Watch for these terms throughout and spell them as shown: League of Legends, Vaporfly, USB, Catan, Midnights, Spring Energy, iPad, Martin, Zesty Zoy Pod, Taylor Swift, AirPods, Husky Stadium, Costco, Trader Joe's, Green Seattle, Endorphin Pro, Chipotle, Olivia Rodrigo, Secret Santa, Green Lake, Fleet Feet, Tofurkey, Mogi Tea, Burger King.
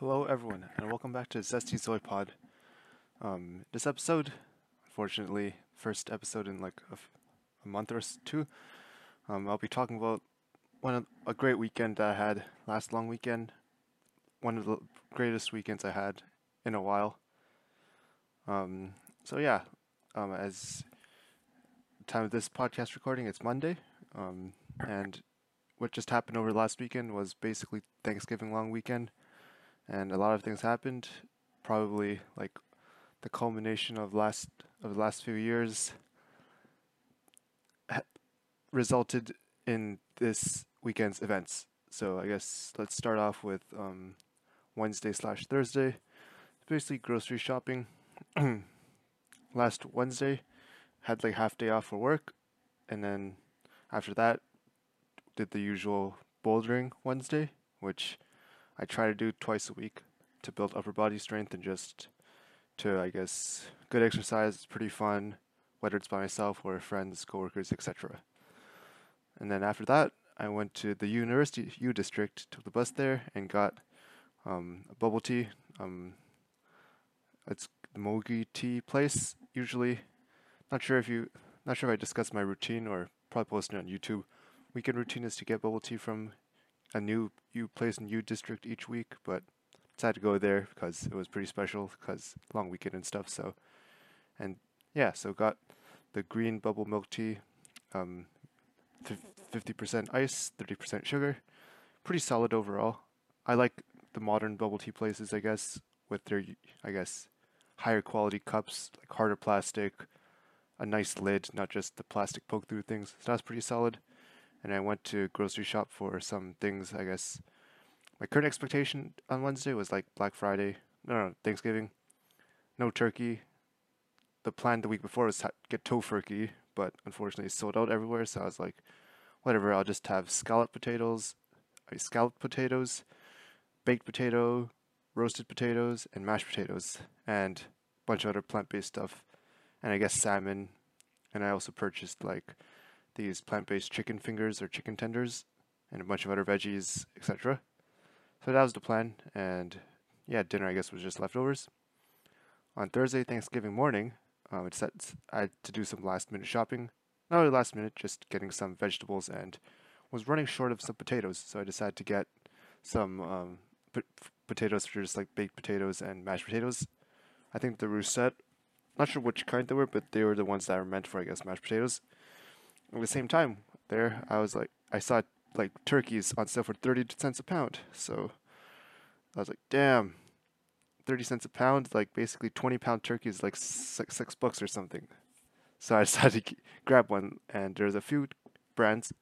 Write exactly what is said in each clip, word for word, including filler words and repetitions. Hello, everyone, and welcome back to Zesty Zoy Pod. Um, this episode, unfortunately, first episode in like a, f- a month or two, um, I'll be talking about one of a great weekend that I had last long weekend, one of the greatest weekends I had in a while. Um, so yeah, um, as time of this podcast recording, it's Monday, um, and what just happened over last weekend was basically Thanksgiving long weekend. And a lot of things happened, probably like the culmination of last of the last few years ha- resulted in this weekend's events. So I guess let's start off with um, Wednesday slash Thursday. Basically grocery shopping. Last Wednesday, had like half day off for work, and then after that, did the usual bouldering Wednesday, which I try to do twice a week to build upper body strength and just to, I guess, good exercise. It's pretty fun, whether it's by myself or friends, coworkers, et cetera. And then after that, I went to the University U District, took the bus there, and got um, a bubble tea. Um, it's the Mogi Tea place usually. Not sure if you, not sure if I discussed my routine or probably posted it on YouTube. Weekend routine is to get bubble tea from a new U place in U District each week, but decided to go there because it was pretty special because long weekend and stuff. So, and yeah, so got the green bubble milk tea, um, fifty percent ice, thirty percent sugar. Pretty solid overall. I like the modern bubble tea places, I guess, with their, I guess, higher quality cups, like harder plastic, a nice lid, not just the plastic poke through things. So that's pretty solid. And I went to grocery shop for some things, I guess. My current expectation on Wednesday was like Black Friday, no, no, Thanksgiving, no turkey. The plan the week before was to get tofurkey, but unfortunately it's sold out everywhere, so I was like, whatever, I'll just have scalloped potatoes, scalloped potatoes, baked potato, roasted potatoes, and mashed potatoes, and a bunch of other plant-based stuff, and I guess salmon. And I also purchased like these plant-based chicken fingers or chicken tenders and a bunch of other veggies, et cetera. So that was the plan, and yeah, dinner I guess was just leftovers. On Thursday, Thanksgiving morning, um, it set, I had to do some last-minute shopping. Not really last minute, just getting some vegetables, and was running short of some potatoes, so I decided to get some um, p- potatoes for just like baked potatoes and mashed potatoes. I think the Rousset, not sure which kind they were, but they were the ones that were meant for, I guess, mashed potatoes. At the same time, there I was like, I saw like turkeys on sale for thirty cents a pound. So I was like, damn, thirty cents a pound, like basically twenty pound turkeys, like six, six bucks or something. So I decided to grab one, and there's a few brands.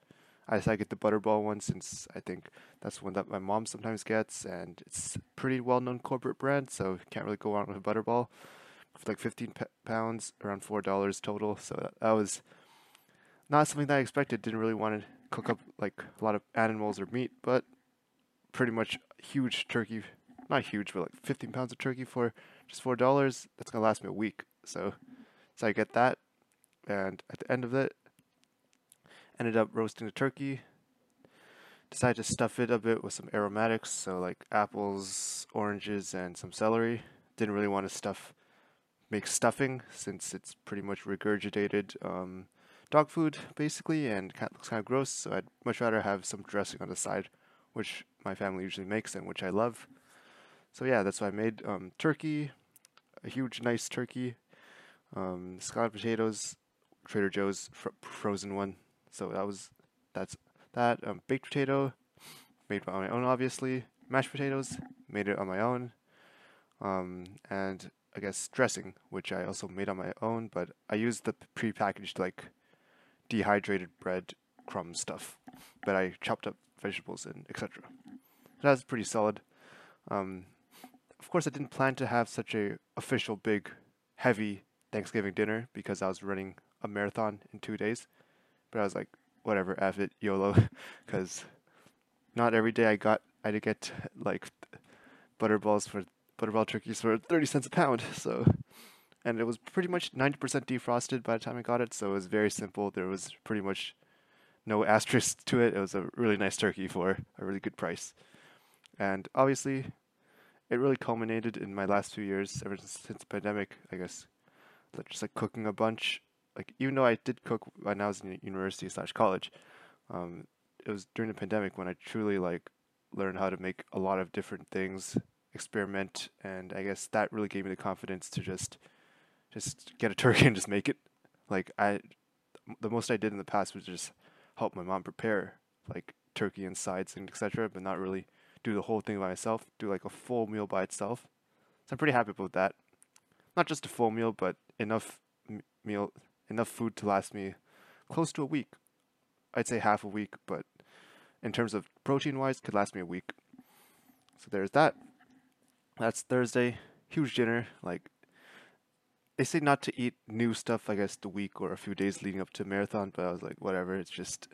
I decided to get the Butterball one since I think that's one that my mom sometimes gets, and it's a pretty well-known corporate brand, so can't really go wrong with a Butterball. For like fifteen pounds, around four dollars total. So that, that was not something that I expected. Didn't really want to cook up like a lot of animals or meat, but pretty much huge turkey, not huge, but like fifteen pounds of turkey for just four dollars. That's going to last me a week. So, so I get that. And at the end of it, ended up roasting the turkey. Decided to stuff it a bit with some aromatics. So like apples, oranges, and some celery. Didn't really want to stuff, make stuffing since it's pretty much regurgitated, um, dog food basically, and it looks kind of gross, so I'd much rather have some dressing on the side, which my family usually makes and which I love. So yeah, that's why I made um, turkey, a huge nice turkey, um, scalloped potatoes, Trader Joe's fr- frozen one. So that was that's that. Um, baked potato, made on my own obviously. Mashed potatoes, made it on my own, um, and I guess dressing, which I also made on my own, but I used the prepackaged like dehydrated bread crumb stuff, but I chopped up vegetables and et cetera. That was pretty solid. Um, of course, I didn't plan to have such a official, big, heavy Thanksgiving dinner because I was running a marathon in two days. But I was like, whatever, F it, YOLO, because not every day I got I did get like butterballs for butterball turkeys for thirty cents a pound. So. And it was pretty much ninety percent defrosted by the time I got it, so it was very simple. There was pretty much no asterisk to it. It was a really nice turkey for a really good price. And obviously, it really culminated in my last few years, ever since, since the pandemic, I guess. Like just like cooking a bunch. Like even though I did cook when I was in university slash college, um, it was during the pandemic when I truly like learned how to make a lot of different things, experiment, and I guess that really gave me the confidence to just just get a turkey and just make it. Like I, the most I did in the past was just help my mom prepare like turkey and sides and et cetera, but not really do the whole thing by myself. Do like a full meal by itself. So I'm pretty happy about that. Not just a full meal, but enough m- meal, enough food to last me close to a week. I'd say half a week, but in terms of protein-wise, could last me a week. So there's that. That's Thursday. Huge dinner. Like they say not to eat new stuff, I guess, the week or a few days leading up to a marathon, but I was like, whatever. It's just,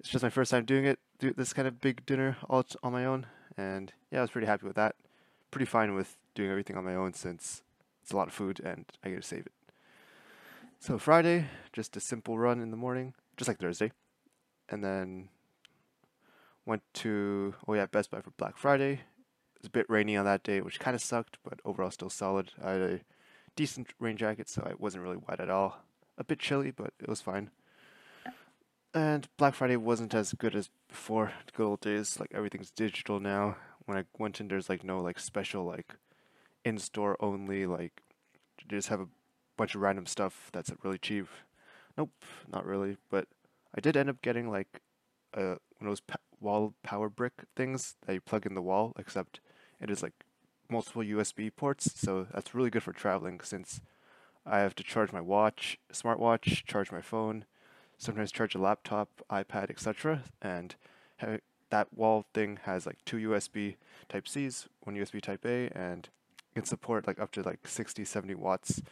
it's just my first time doing it, do this kind of big dinner all on my own, and yeah, I was pretty happy with that. Pretty fine with doing everything on my own since it's a lot of food and I get to save it. So Friday, just a simple run in the morning, just like Thursday, and then went to, oh yeah, Best Buy for Black Friday. It was a bit rainy on that day, which kind of sucked, but overall still solid. I had a decent rain jacket, so it wasn't really wet at all. A bit chilly, but it was fine. And Black Friday wasn't as good as before. The good old days, like everything's digital now. When I went in, there's like no like special like in-store only, like you just have a bunch of random stuff that's really cheap. Nope, not really. But I did end up getting like uh, one of those pa- wall power brick things that you plug in the wall, except it is like multiple U S B ports, so that's really good for traveling since I have to charge my watch, smartwatch, charge my phone, sometimes charge a laptop, iPad, et cetera. And that wall thing has like two U S B Type-Cs, one U S B Type-A, and it can support like up to like sixty, seventy watts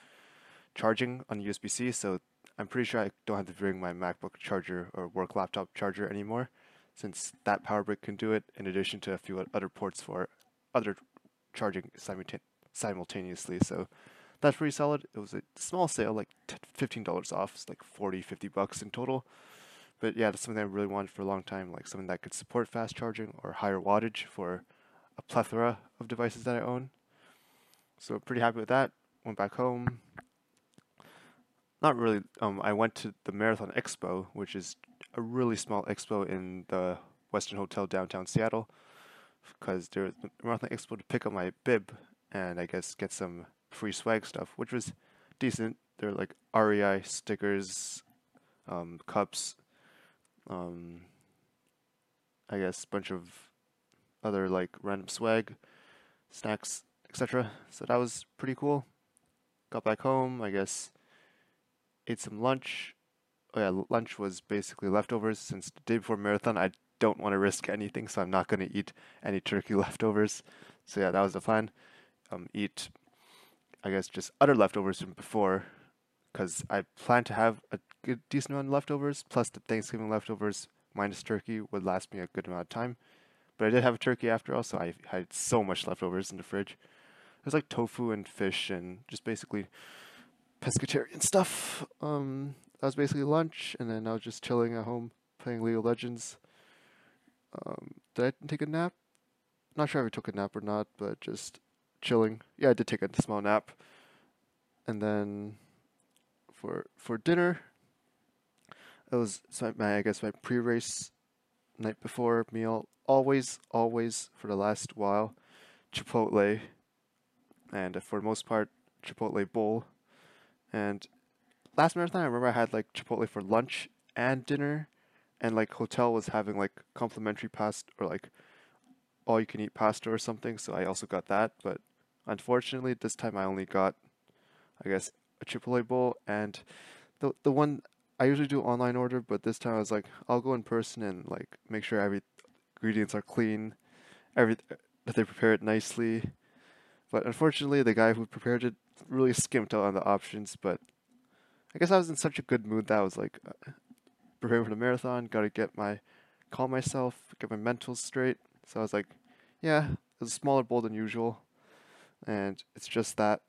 charging on U S B-C. So I'm pretty sure I don't have to bring my MacBook charger or work laptop charger anymore, since that power brick can do it, in addition to a few other ports for other charging simultan- simultaneously. So that's pretty solid. It was a small sale, like fifteen dollars off. It's like forty, fifty bucks in total. But yeah, that's something I really wanted for a long time, like something that could support fast charging or higher wattage for a plethora of devices that I own. So pretty happy with that. Went back home. Not really. Um, I went to the Marathon Expo, which is a really small expo in the Western Hotel downtown Seattle, because there was the Marathon Expo to pick up my bib and I guess get some free swag stuff, which was decent. They're like R E I stickers, um, cups, um, I guess a bunch of other like random swag, snacks, et cetera. So that was pretty cool. Got back home, I guess, ate some lunch. Oh yeah, lunch was basically leftovers since the day before marathon. I don't want to risk anything, so I'm not going to eat any turkey leftovers. So yeah, that was the plan. Um, eat, I guess, just other leftovers from before, because I plan to have a good, decent amount of leftovers, plus the Thanksgiving leftovers minus turkey would last me a good amount of time. But I did have a turkey after all, so I had so much leftovers in the fridge. There's like tofu and fish and just basically pescatarian stuff. Um, that was basically lunch, and then I was just chilling at home playing League of Legends. Um, did I take a nap? Not sure if I took a nap or not, but just chilling. Yeah, I did take a small nap. And then for for dinner, it was so my I guess my pre-race night before meal. Always, always for the last while, Chipotle, and for the most part, Chipotle bowl. And last marathon, I remember I had like Chipotle for lunch and dinner. And like hotel was having like complimentary pasta or like all you can eat pasta or something, so I also got that. But unfortunately, this time I only got, I guess, a Chipotle bowl, and the the one I usually do online order. But this time I was like, I'll go in person and like make sure every ingredients are clean, every that they prepare it nicely. But unfortunately, the guy who prepared it really skimped out on the options. But I guess I was in such a good mood that I was like, preparing for the marathon, gotta get my, calm myself, get my mentals straight. So I was like, yeah, it was a smaller bowl than usual, and it's just that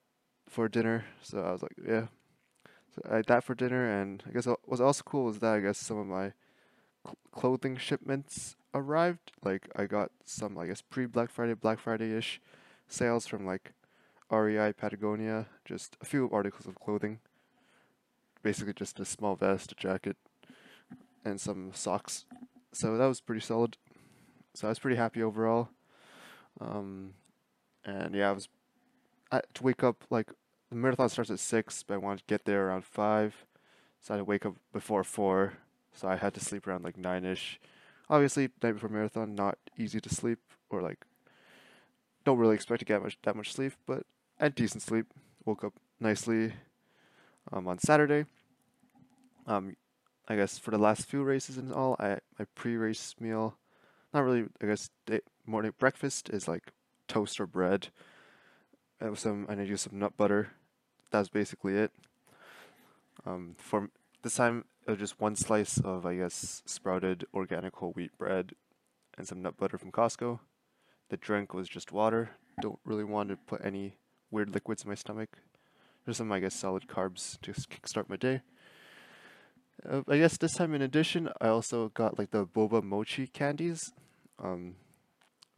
for dinner. So I was like, yeah, so I had that for dinner. And I guess what was also cool was that I guess some of my cl- clothing shipments arrived. Like, I got some, I guess, pre-Black Friday, Black Friday-ish sales from, like, R E I, Patagonia, just a few articles of clothing. Basically just a small vest, a jacket, and some socks. So that was pretty solid. So I was pretty happy overall. Um, and yeah, I was, I had to wake up, like, the marathon starts at six, but I wanted to get there around five. So I had to wake up before four. So I had to sleep around like nine-ish. Obviously, night before marathon, not easy to sleep, or like, don't really expect to get much that much sleep, but I had decent sleep. Woke up nicely um, on Saturday. Um, I guess for the last few races and all, I my pre-race meal, not really, I guess, day, morning breakfast is like toast or bread. And with some, and I used some nut butter. That's basically it. Um, for this time, it was just one slice of, I guess, sprouted organic whole wheat bread and some nut butter from Costco. The drink was just water. Don't really want to put any weird liquids in my stomach. There's some, I guess, solid carbs to kickstart my day. Uh, I guess this time, in addition, I also got like the boba mochi candies. Um,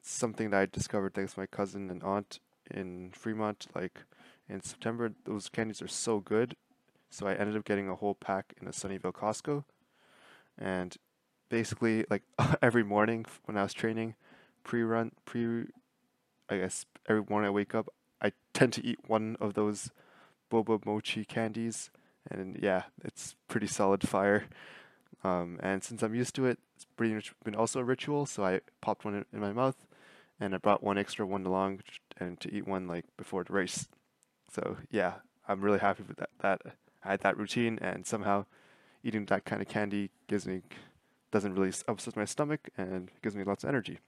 something that I discovered thanks to my cousin and aunt in Fremont, like in September. Those candies are so good. So I ended up getting a whole pack in a Sunnyvale Costco. And basically, like, every morning when I was training, pre-run, pre, I guess, every morning I wake up, I tend to eat one of those boba mochi candies. And yeah, it's pretty solid fire. Um, and since I'm used to it, it's pretty much been also a ritual. So I popped one in, in my mouth, and I brought one extra one along and to eat one, like, before the race. So yeah, I'm really happy with that. that. I had that routine, and somehow eating that kind of candy gives me, doesn't really upset my stomach, and gives me lots of energy.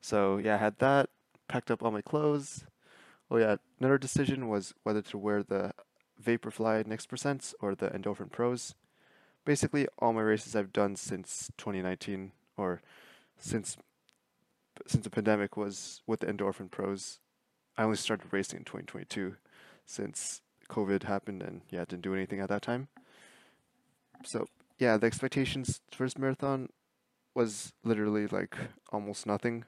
So yeah, I had that, packed up all my clothes. Oh yeah, another decision was whether to wear the Vaporfly Next Percents or the Endorphin Pros. Basically, all my races I've done since twenty nineteen, or since since the pandemic, was with the Endorphin Pros. I only started racing in twenty twenty-two, since COVID happened, and yeah, didn't do anything at that time. So yeah, the expectations first marathon was literally like almost nothing.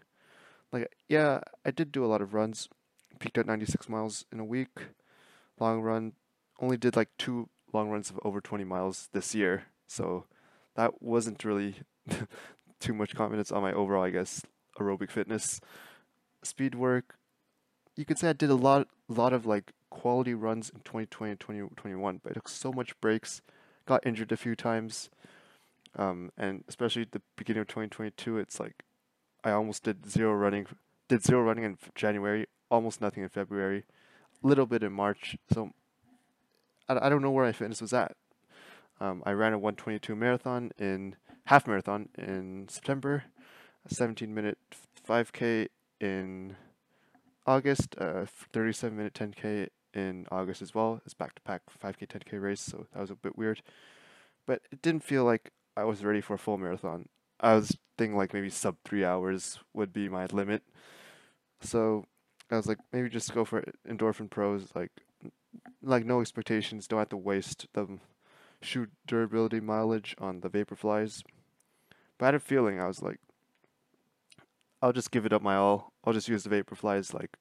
Like, yeah, I did do a lot of runs, peaked at ninety-six miles in a week. Long run, only did like two long runs of over twenty miles this year. So that wasn't really too much confidence on my overall, I guess, aerobic fitness. Speed work, you could say I did a lot, lot of like quality runs in twenty twenty and twenty twenty-one, but I took so much breaks, got injured a few times, um, and especially at the beginning of twenty twenty-two, it's like I almost did zero running, did zero running in January, almost nothing in February, a little bit in March. So I, I don't know where my fitness was at. Um, I ran a one twenty-two marathon in half marathon in September, a seventeen minute five K in August, a thirty-seven minute ten K in August as well. It's back-to-back five K, ten K race, so that was a bit weird. But it didn't feel like I was ready for a full marathon. I was thinking like maybe sub three hours would be my limit. So I was like, maybe just go for Endorphin Pros, like like no expectations, don't have to waste the shoe durability mileage on the Vaporflies. But I had a feeling, I was like, I'll just give it up my all. I'll just use the Vaporflies. Like,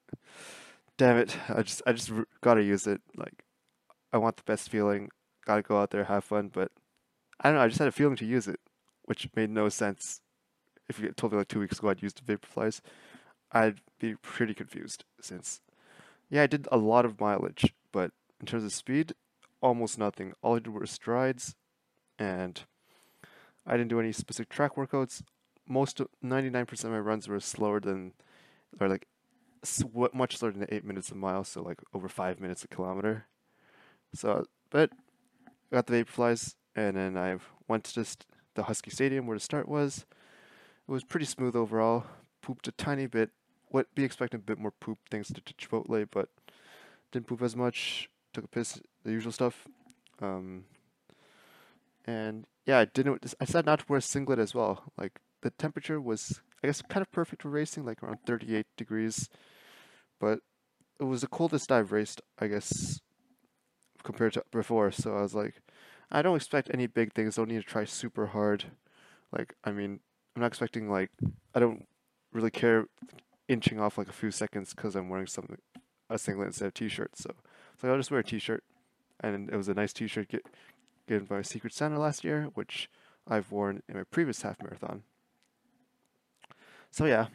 damn it, I just I just gotta use it. Like, I want the best feeling. Gotta go out there, have fun. But I don't know. I just had a feeling to use it, which made no sense. If you told me like two weeks ago I'd use the Vaporflies, I'd be pretty confused. Since, yeah, I did a lot of mileage, but in terms of speed, almost nothing. All I did were strides, and I didn't do any specific track workouts. Most ninety-nine percent of my runs were slower than, or like, sw- much slower than eight minutes a mile, so like over five minutes a kilometer. So, but I got the Vaporflies, and then I went to just the Husky Stadium where the start was. It was pretty smooth overall. Pooped a tiny bit. Would be expecting a bit more poop thanks to Chipotle, but didn't poop as much. Took a piss, the usual stuff. Um, and yeah, I didn't. I decided not to wear a singlet as well. Like, the temperature was, I guess, kind of perfect for racing, like around thirty-eight degrees, but it was the coldest I've raced, I guess, compared to before. So I was like, I don't expect any big things. Don't need to try super hard. Like, I mean, I'm not expecting, like, I don't really care inching off like a few seconds because I'm wearing something, a singlet instead of t-shirt. So it's like, I'll just wear a t-shirt. And it was a nice t-shirt get, given by Secret Santa last year, which I've worn in my previous half marathon. So yeah,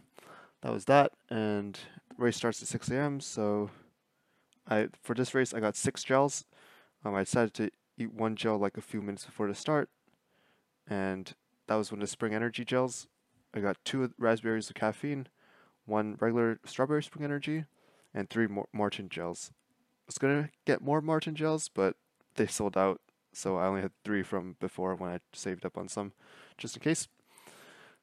that was that. And the race starts at six a.m. So I for this race, I got six gels. Um, I decided to eat one gel like a few minutes before the start. And that was one of the Spring Energy gels. I got two raspberries with caffeine, one regular strawberry Spring Energy, and three more Martin gels. I was going to get more Martin gels, but they sold out. So I only had three from before when I saved up on some, just in case.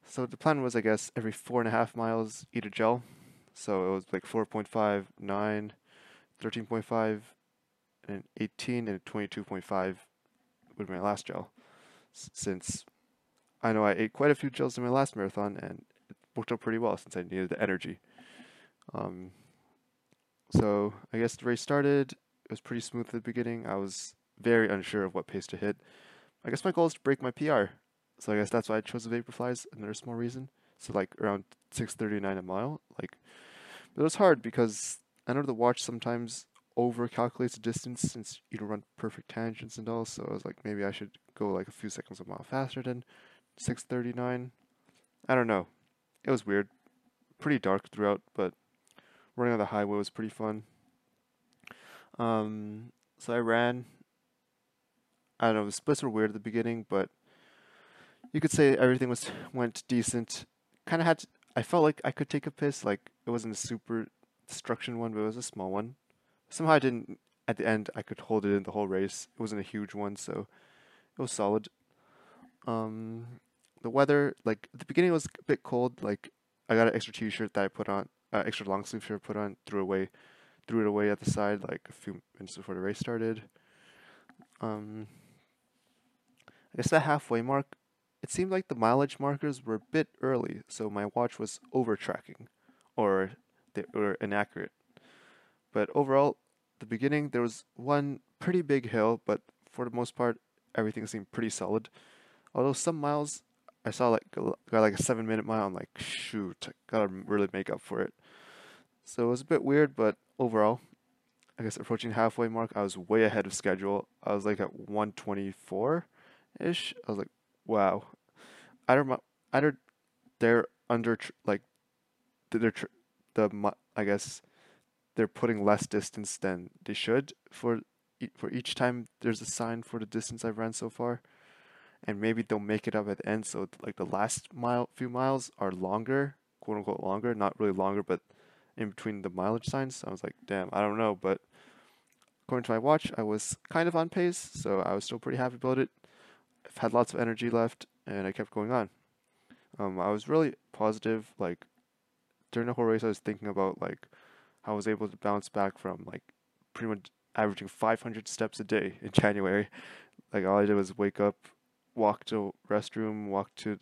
So the plan was, I guess, every four and a half miles, eat a gel. So it was like four point five, nine, thirteen point five, and eighteen, and twenty-two point five with my last gel. Since I know I ate quite a few gels in my last marathon, and it worked out pretty well since I needed the energy. Um, so I guess the race started. It was pretty smooth at the beginning. I was very unsure of what pace to hit. I guess my goal is to break my P R. So I guess that's why I chose the Vaporflies, another small reason. So like around six thirty-nine a mile. Like, but it was hard because I know the watch sometimes over calculates the distance since you don't run perfect tangents and all. So I was like, maybe I should go like a few seconds a mile faster than six thirty-nine. I don't know. It was weird. Pretty dark throughout, but running on the highway was pretty fun. Um, so I ran. I don't know, the splits were weird at the beginning, but you could say everything was went decent. Kind of had to, I felt like I could take a piss. Like, it wasn't a super destruction one, but it was a small one. Somehow I didn't, at the end, I could hold it in the whole race. It wasn't a huge one, so it was solid. Um, the weather, like, at the beginning it was a bit cold. Like, I got an extra t-shirt that I put on, uh, extra long sleeve shirt I put on, threw away, threw it away at the side, like, a few minutes before the race started. Um, I guess that halfway mark, it seemed like the mileage markers were a bit early, so my watch was over-tracking, or they were inaccurate. But overall, the beginning, there was one pretty big hill, but for the most part, everything seemed pretty solid. Although some miles, I saw like got like a seven-minute mile, I'm like, shoot, I gotta really make up for it. So it was a bit weird, but overall, I guess approaching halfway mark, I was way ahead of schedule. I was like at one twenty-four-ish. I was like, wow. I don't, I don't, they're under, like, they're, the, I guess, they're putting less distance than they should for, for each time there's a sign for the distance I've ran so far. And maybe they'll make it up at the end. So, like, the last mile, few miles are longer, quote unquote longer, not really longer, but in between the mileage signs. So I was like, damn, I don't know. But according to my watch, I was kind of on pace. So I was still pretty happy about it. I've had lots of energy left, and I kept going on. Um, I was really positive. Like, during the whole race, I was thinking about, like, how I was able to bounce back from, like, pretty much averaging five hundred steps a day in January. Like, all I did was wake up, walk to restroom, walk to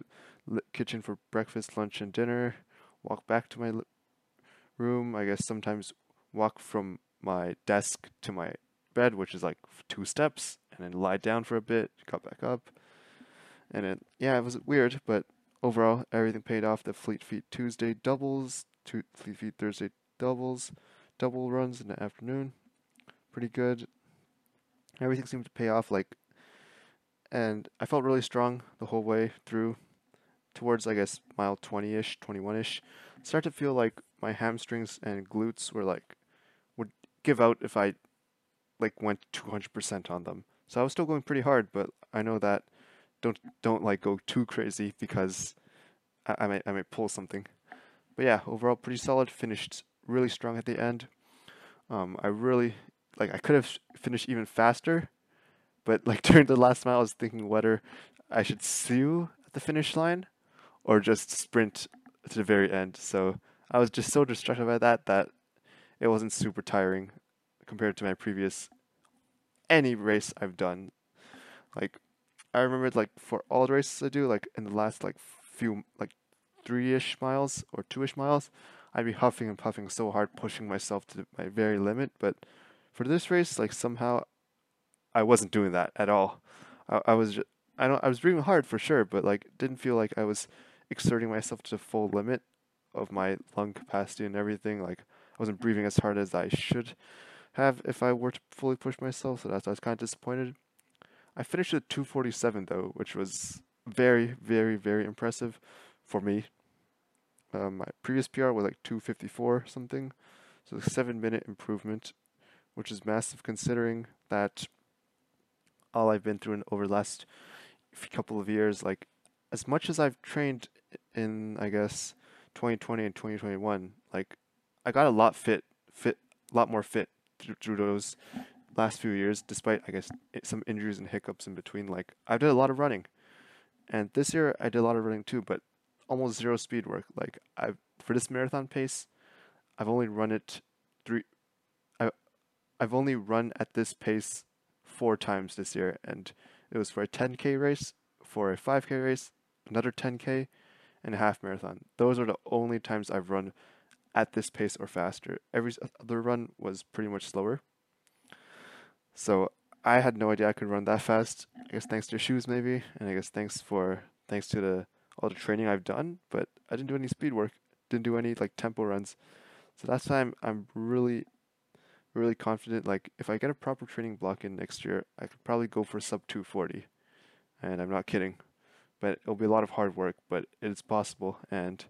the kitchen for breakfast, lunch, and dinner, walk back to my room, I guess sometimes walk from my desk to my bed, which is like two steps, and then lie down for a bit, got back up. And then, yeah, it was weird, but overall, everything paid off. The Fleet Feet Tuesday doubles, two, Fleet Feet Thursday doubles, double runs in the afternoon. Pretty good. Everything seemed to pay off, like, and I felt really strong the whole way through. Towards, I guess, mile twenty-ish, twenty-one-ish, start to feel like my hamstrings and glutes were like, would give out if I, like, went two hundred percent on them. So I was still going pretty hard, but I know that don't don't like go too crazy because I, I might I might pull something. But yeah, overall pretty solid. Finished really strong at the end. Um, I really like I could have finished even faster, but like during the last mile, I was thinking whether I should sue at the finish line or just sprint to the very end. So I was just so distracted by that that it wasn't super tiring compared to my previous any race I've done. Like, I remembered, like, for all the races I do, like, in the last, like, few, like, three-ish miles or two-ish miles, I'd be huffing and puffing so hard, pushing myself to my very limit. But for this race, like, somehow I wasn't doing that at all. I, I was, just, I don't, I was breathing hard for sure, but, like, didn't feel like I was exerting myself to the full limit of my lung capacity and everything. Like, I wasn't breathing as hard as I should have if I were to fully push myself, so that's why I was kind of disappointed. I finished at two forty-seven, though, which was very, very, very impressive for me. Um, my previous P R was like two fifty-four something, so a seven-minute improvement, which is massive considering that all I've been through in over the last couple of years. Like, as much as I've trained in, I guess, twenty twenty and twenty twenty-one, like, I got a lot fit, fit, a lot more fit through, through those last few years, despite, I guess, some injuries and hiccups in between. Like, I did a lot of running, and this year I did a lot of running too, but almost zero speed work. Like, I've, for this marathon pace, I've only run it three, I, I've only run at this pace four times this year, and it was for a ten K race, for a five K race, another ten K, and a half marathon. Those are the only times I've run at this pace or faster. Every other run was pretty much slower. So I had no idea I could run that fast. I guess thanks to shoes maybe, and I guess thanks for thanks to the all the training I've done. But I didn't do any speed work, didn't do any like tempo runs. So that's why I'm, I'm really, really confident. Like, if I get a proper training block in next year, I could probably go for sub two forty, and I'm not kidding. But it'll be a lot of hard work, but it's possible. And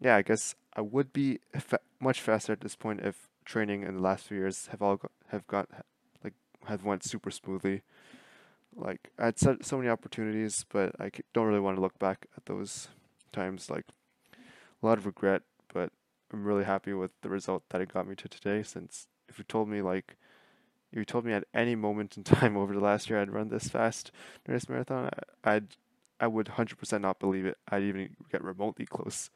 yeah, I guess I would be fa- much faster at this point if training in the last few years have all got, have got like have went super smoothly. Like, I had so, so many opportunities, but I don't really want to look back at those times. Like, a lot of regret, but I'm really happy with the result that it got me to today. Since if you told me like if you told me at any moment in time over the last year I'd run this fast during this marathon, I, I'd I would one hundred percent not believe it. I'd even get remotely close.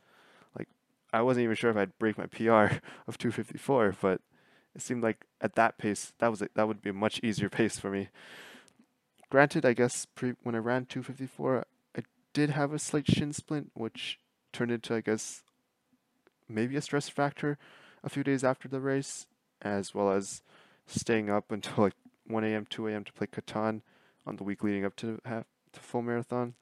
Like, I wasn't even sure if I'd break my P R of two fifty-four, but it seemed like at that pace, that was a, that would be a much easier pace for me. Granted, I guess pre, when I ran two fifty-four, I did have a slight shin splint, which turned into, I guess, maybe a stress factor a few days after the race, as well as staying up until like one a.m., two a.m. to play Catan on the week leading up to half, to full marathon.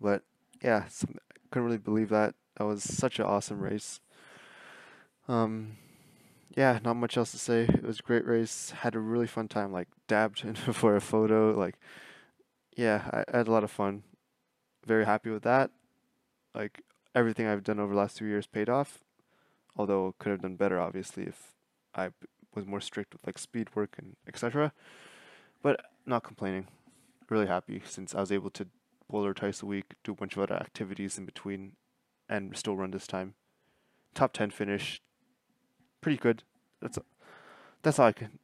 But yeah, some, I couldn't really believe that. That was such an awesome race. Um, yeah, not much else to say. It was a great race. Had a really fun time. Like, dabbed in for a photo. Like, yeah, I, I had a lot of fun. Very happy with that. Like, everything I've done over the last two years paid off. Although, could have done better, obviously, if I was more strict with like speed work and et cetera. But not complaining. Really happy since I was able to boulder twice a week, do a bunch of other activities in between, and still run this time. Top ten finish, pretty good. That's that's all I can.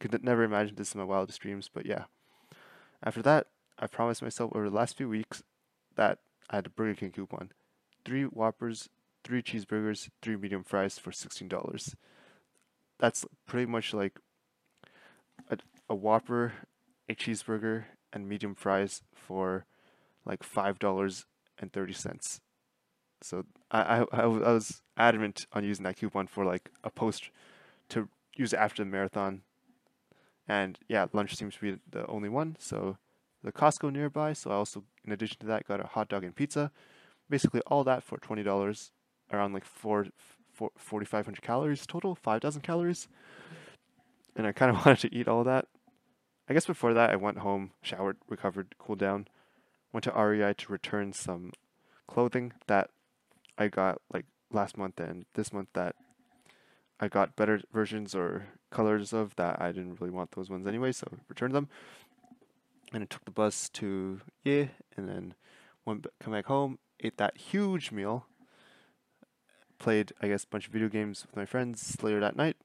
Could never imagine this in my wildest dreams, but yeah. After that, I promised myself over the last few weeks that I had a Burger King coupon: three Whoppers, three cheeseburgers, three medium fries for sixteen dollars. That's pretty much like a, a Whopper, a cheeseburger, and medium fries for like five dollars and thirty cents. So I, I I was adamant on using that coupon for like a post to use after the marathon. And yeah, lunch seems to be the only one. So the Costco nearby. So I also, in addition to that, got a hot dog and pizza. Basically all that for twenty dollars, around like four, four, forty-five hundred calories total, five thousand calories. And I kind of wanted to eat all that. I guess before that, I went home, showered, recovered, cooled down, went to R E I to return some clothing that I got like last month and this month that I got better versions or colors of that I didn't really want those ones anyway, so I returned them. And I took the bus to yeah, and then went come back home, ate that huge meal, played, I guess, a bunch of video games with my friends later that night,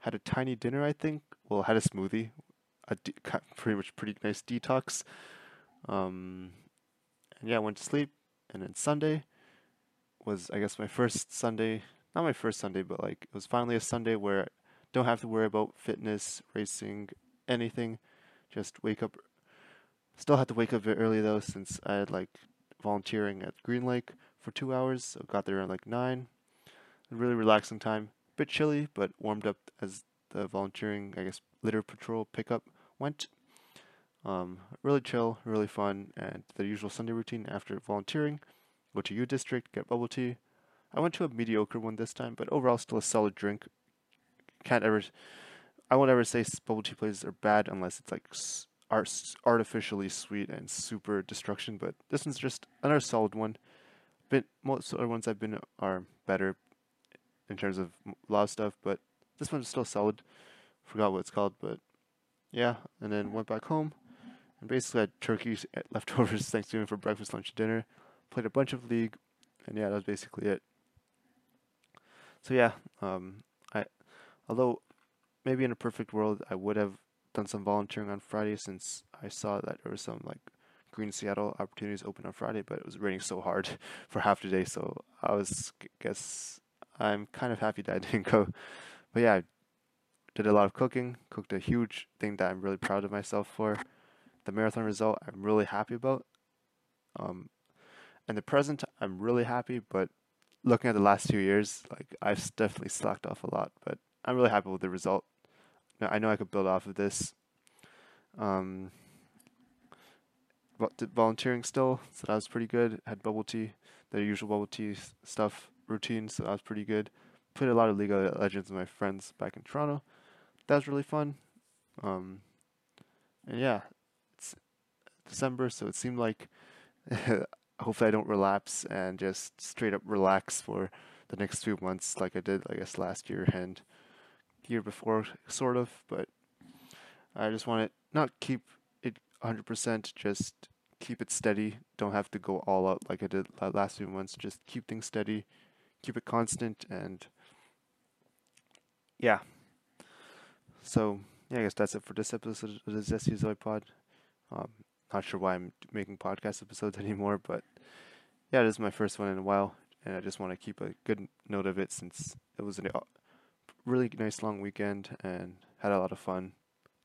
had a tiny dinner, I think. Well, had a smoothie. A de- pretty much pretty nice detox, um, and yeah, I went to sleep. And then Sunday was, I guess, my first Sunday, not my first Sunday, but like it was finally a Sunday where I don't have to worry about fitness, racing, anything. Just wake up. Still had to wake up early though, since I had like volunteering at Green Lake for two hours, so got there around like nine. A really relaxing time, a bit chilly, but warmed up as the volunteering, I guess, litter patrol pickup went. Um, really chill, really fun, and the usual Sunday routine after volunteering. Go to U District, get bubble tea. I went to a mediocre one this time, but overall still a solid drink. Can't ever, I won't ever say bubble tea places are bad unless it's like artificially sweet and super destruction, but this one's just another solid one. But most other ones I've been are better in terms of a lot of stuff, but this one's still solid. Forgot what it's called, but yeah. And then went back home and basically had turkey leftovers Thanksgiving for breakfast, lunch, and dinner. Played a bunch of League, and yeah, that was basically it. So yeah, um, I although maybe in a perfect world I would have done some volunteering on Friday since I saw that there was some like Green Seattle opportunities open on Friday, but it was raining so hard for half the day, so I was guess I'm kind of happy that I didn't go. But yeah, I did a lot of cooking, cooked a huge thing that I'm really proud of myself for. The marathon result I'm really happy about. Um, and the present I'm really happy, but looking at the last two years, like I've definitely slacked off a lot, but I'm really happy with the result. Now, I know I could build off of this. Um, volunteering still, so that was pretty good. Had bubble tea, the usual bubble tea stuff routine, so that was pretty good. Played a lot of League of Legends with my friends back in Toronto. That was really fun. Um, and yeah, it's December, so it seemed like hopefully I don't relapse and just straight up relax for the next few months like I did, I guess, last year and the year before, sort of. But I just want to not keep it one hundred percent, just keep it steady. Don't have to go all out like I did last few months. Just keep things steady, keep it constant, and yeah. So yeah, I guess that's it for this episode of the Zesty Zoy Pod. Um, Not sure why I'm making podcast episodes anymore, but yeah, this is my first one in a while, and I just want to keep a good note of it since it was a really nice long weekend and had a lot of fun.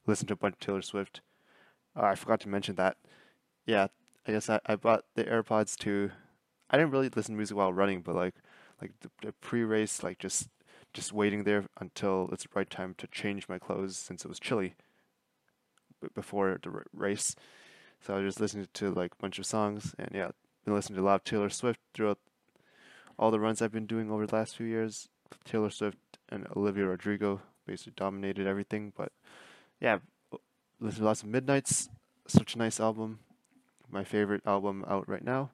Listened to a bunch of Taylor Swift. Uh, I forgot to mention that. Yeah, I guess I, I bought the AirPods too. I didn't really listen to music while running, but like like the, the pre-race, like just just waiting there until it's the right time to change my clothes since it was chilly before the race. So I was just listening to like a bunch of songs, and yeah, been listening to a lot of Taylor Swift throughout all the runs I've been doing over the last few years. Taylor Swift and Olivia Rodrigo basically dominated everything, but yeah, listened to lots of Midnights, such a nice album, my favorite album out right now.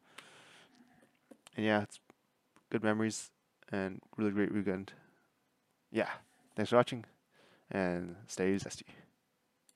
And yeah, it's good memories and really great weekend. Yeah, thanks for watching, and stay zesty.